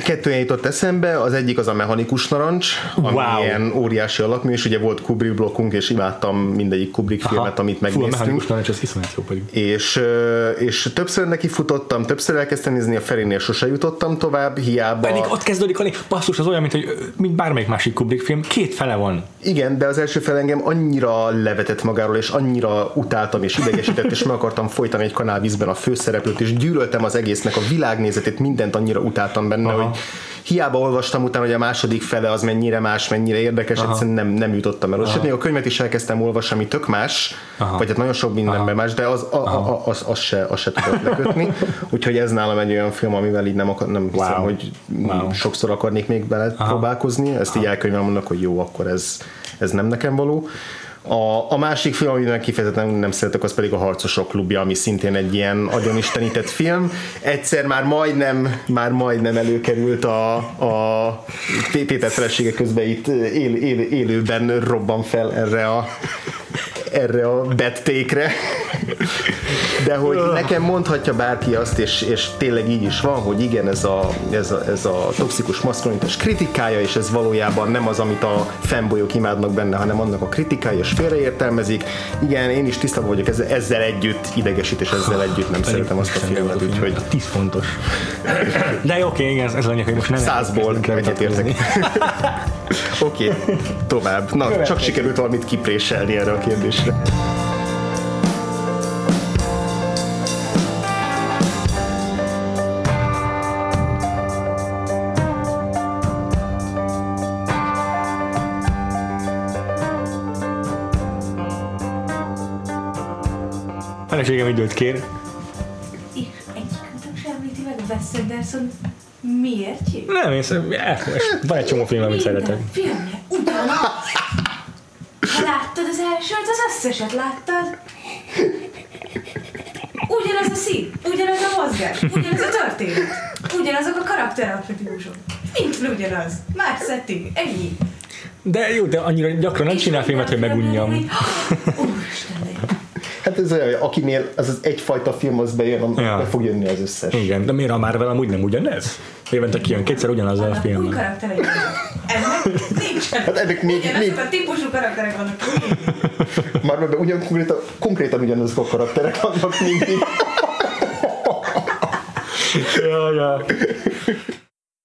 Kettően jutott eszembe, az egyik az a mechanikus narancs, ami wow. ilyen óriási alapmű, és ugye volt Kubrick blokkunk, és imádtam mindegyik Kubrick filmet, amit megnéztünk. Fú, a mechanikus narancs, az iszonyat jó pedig. És többször neki futottam, többször elkezdtem nézni, a Ferinél sose jutottam tovább, hiába. Pedig ott kezdődik, hogy basszus, az olyan, mint bármelyik másik Kubrick film, két fele van. Igen, de az első fele engem annyira levetett magáról, és annyira utáltam, és idegesített, és meg akartam folytani egy kanálvízben a főszereplőt, és gyűlöltem az egésznek a világnézetét, mindent annyira utáltam benne, aha. hogy hiába olvastam utána, hogy a második fele az mennyire más, mennyire érdekes, aha. egyszerűen nem jutottam el. Sőt, még a könyvet is elkezdtem olvasni, ami tök más, aha. vagy hát nagyon sok mindenben aha. más, de az se tudott lekötni. Úgyhogy ez nálam egy olyan film, amivel így nem hiszem, wow. hogy wow. sokszor akarnék még bele aha. próbálkozni. Ezt aha. így elkönyvvel mondnak, hogy jó, akkor ez nem nekem való. A másik film, amit kifejezetten nem szeretek, az pedig a Harcosok klubja, ami szintén egy ilyen agyonistenített film. Egyszer már majdnem előkerült a Péter felesége közben itt élőben robban fel erre a bettékre. De hogy nekem mondhatja bárki azt, és tényleg így is van, hogy igen, ez a toxikus maszkulinitás kritikája, és ez valójában nem az, amit a fanboyok imádnak benne, hanem annak a kritikája, és félreértelmezik. Igen, én is tisztában vagyok, ezzel együtt idegesít, és ezzel együtt nem szeretem azt a filmet, úgyhogy... 10 fontos. De jó, oké, igen, ez lenne, hogy most nem... 100-ból egyet értek. Oké, tovább. Na, következő. Csak sikerült valamit kipréselni erre a kérdésre. Feleségem időt kér. Egyik utak sem említi meg a Wes Anderson. Miért? Nem, én szerintem, van egy csomó film, amit szeretek. Filmje, utána. Láttad az elsőt, az összeset láttad. Ugyanaz a szín, ugyanaz a mozgás, ugyanaz a történet, ugyanazok a karakteralkotások. Mind ugyanaz. Más setting, ennyi. De jó, de annyira gyakran nem csinál filmet, hogy megunjam. Hát ez olyan, akinél az egyfajta film az bejön, ja. be fog jönni az összes. Igen, de miért a Marvel amúgy nem ugyanez? Évente kijön kétszer ugyanaz a film. Új karakterek vannak. Ennek nincsen. Hát ennek ugyanazok a típusú karakterek vannak. Marvelben ugyan konkrétan ugyanazok a karakterek vannak mindig. Ja, ja.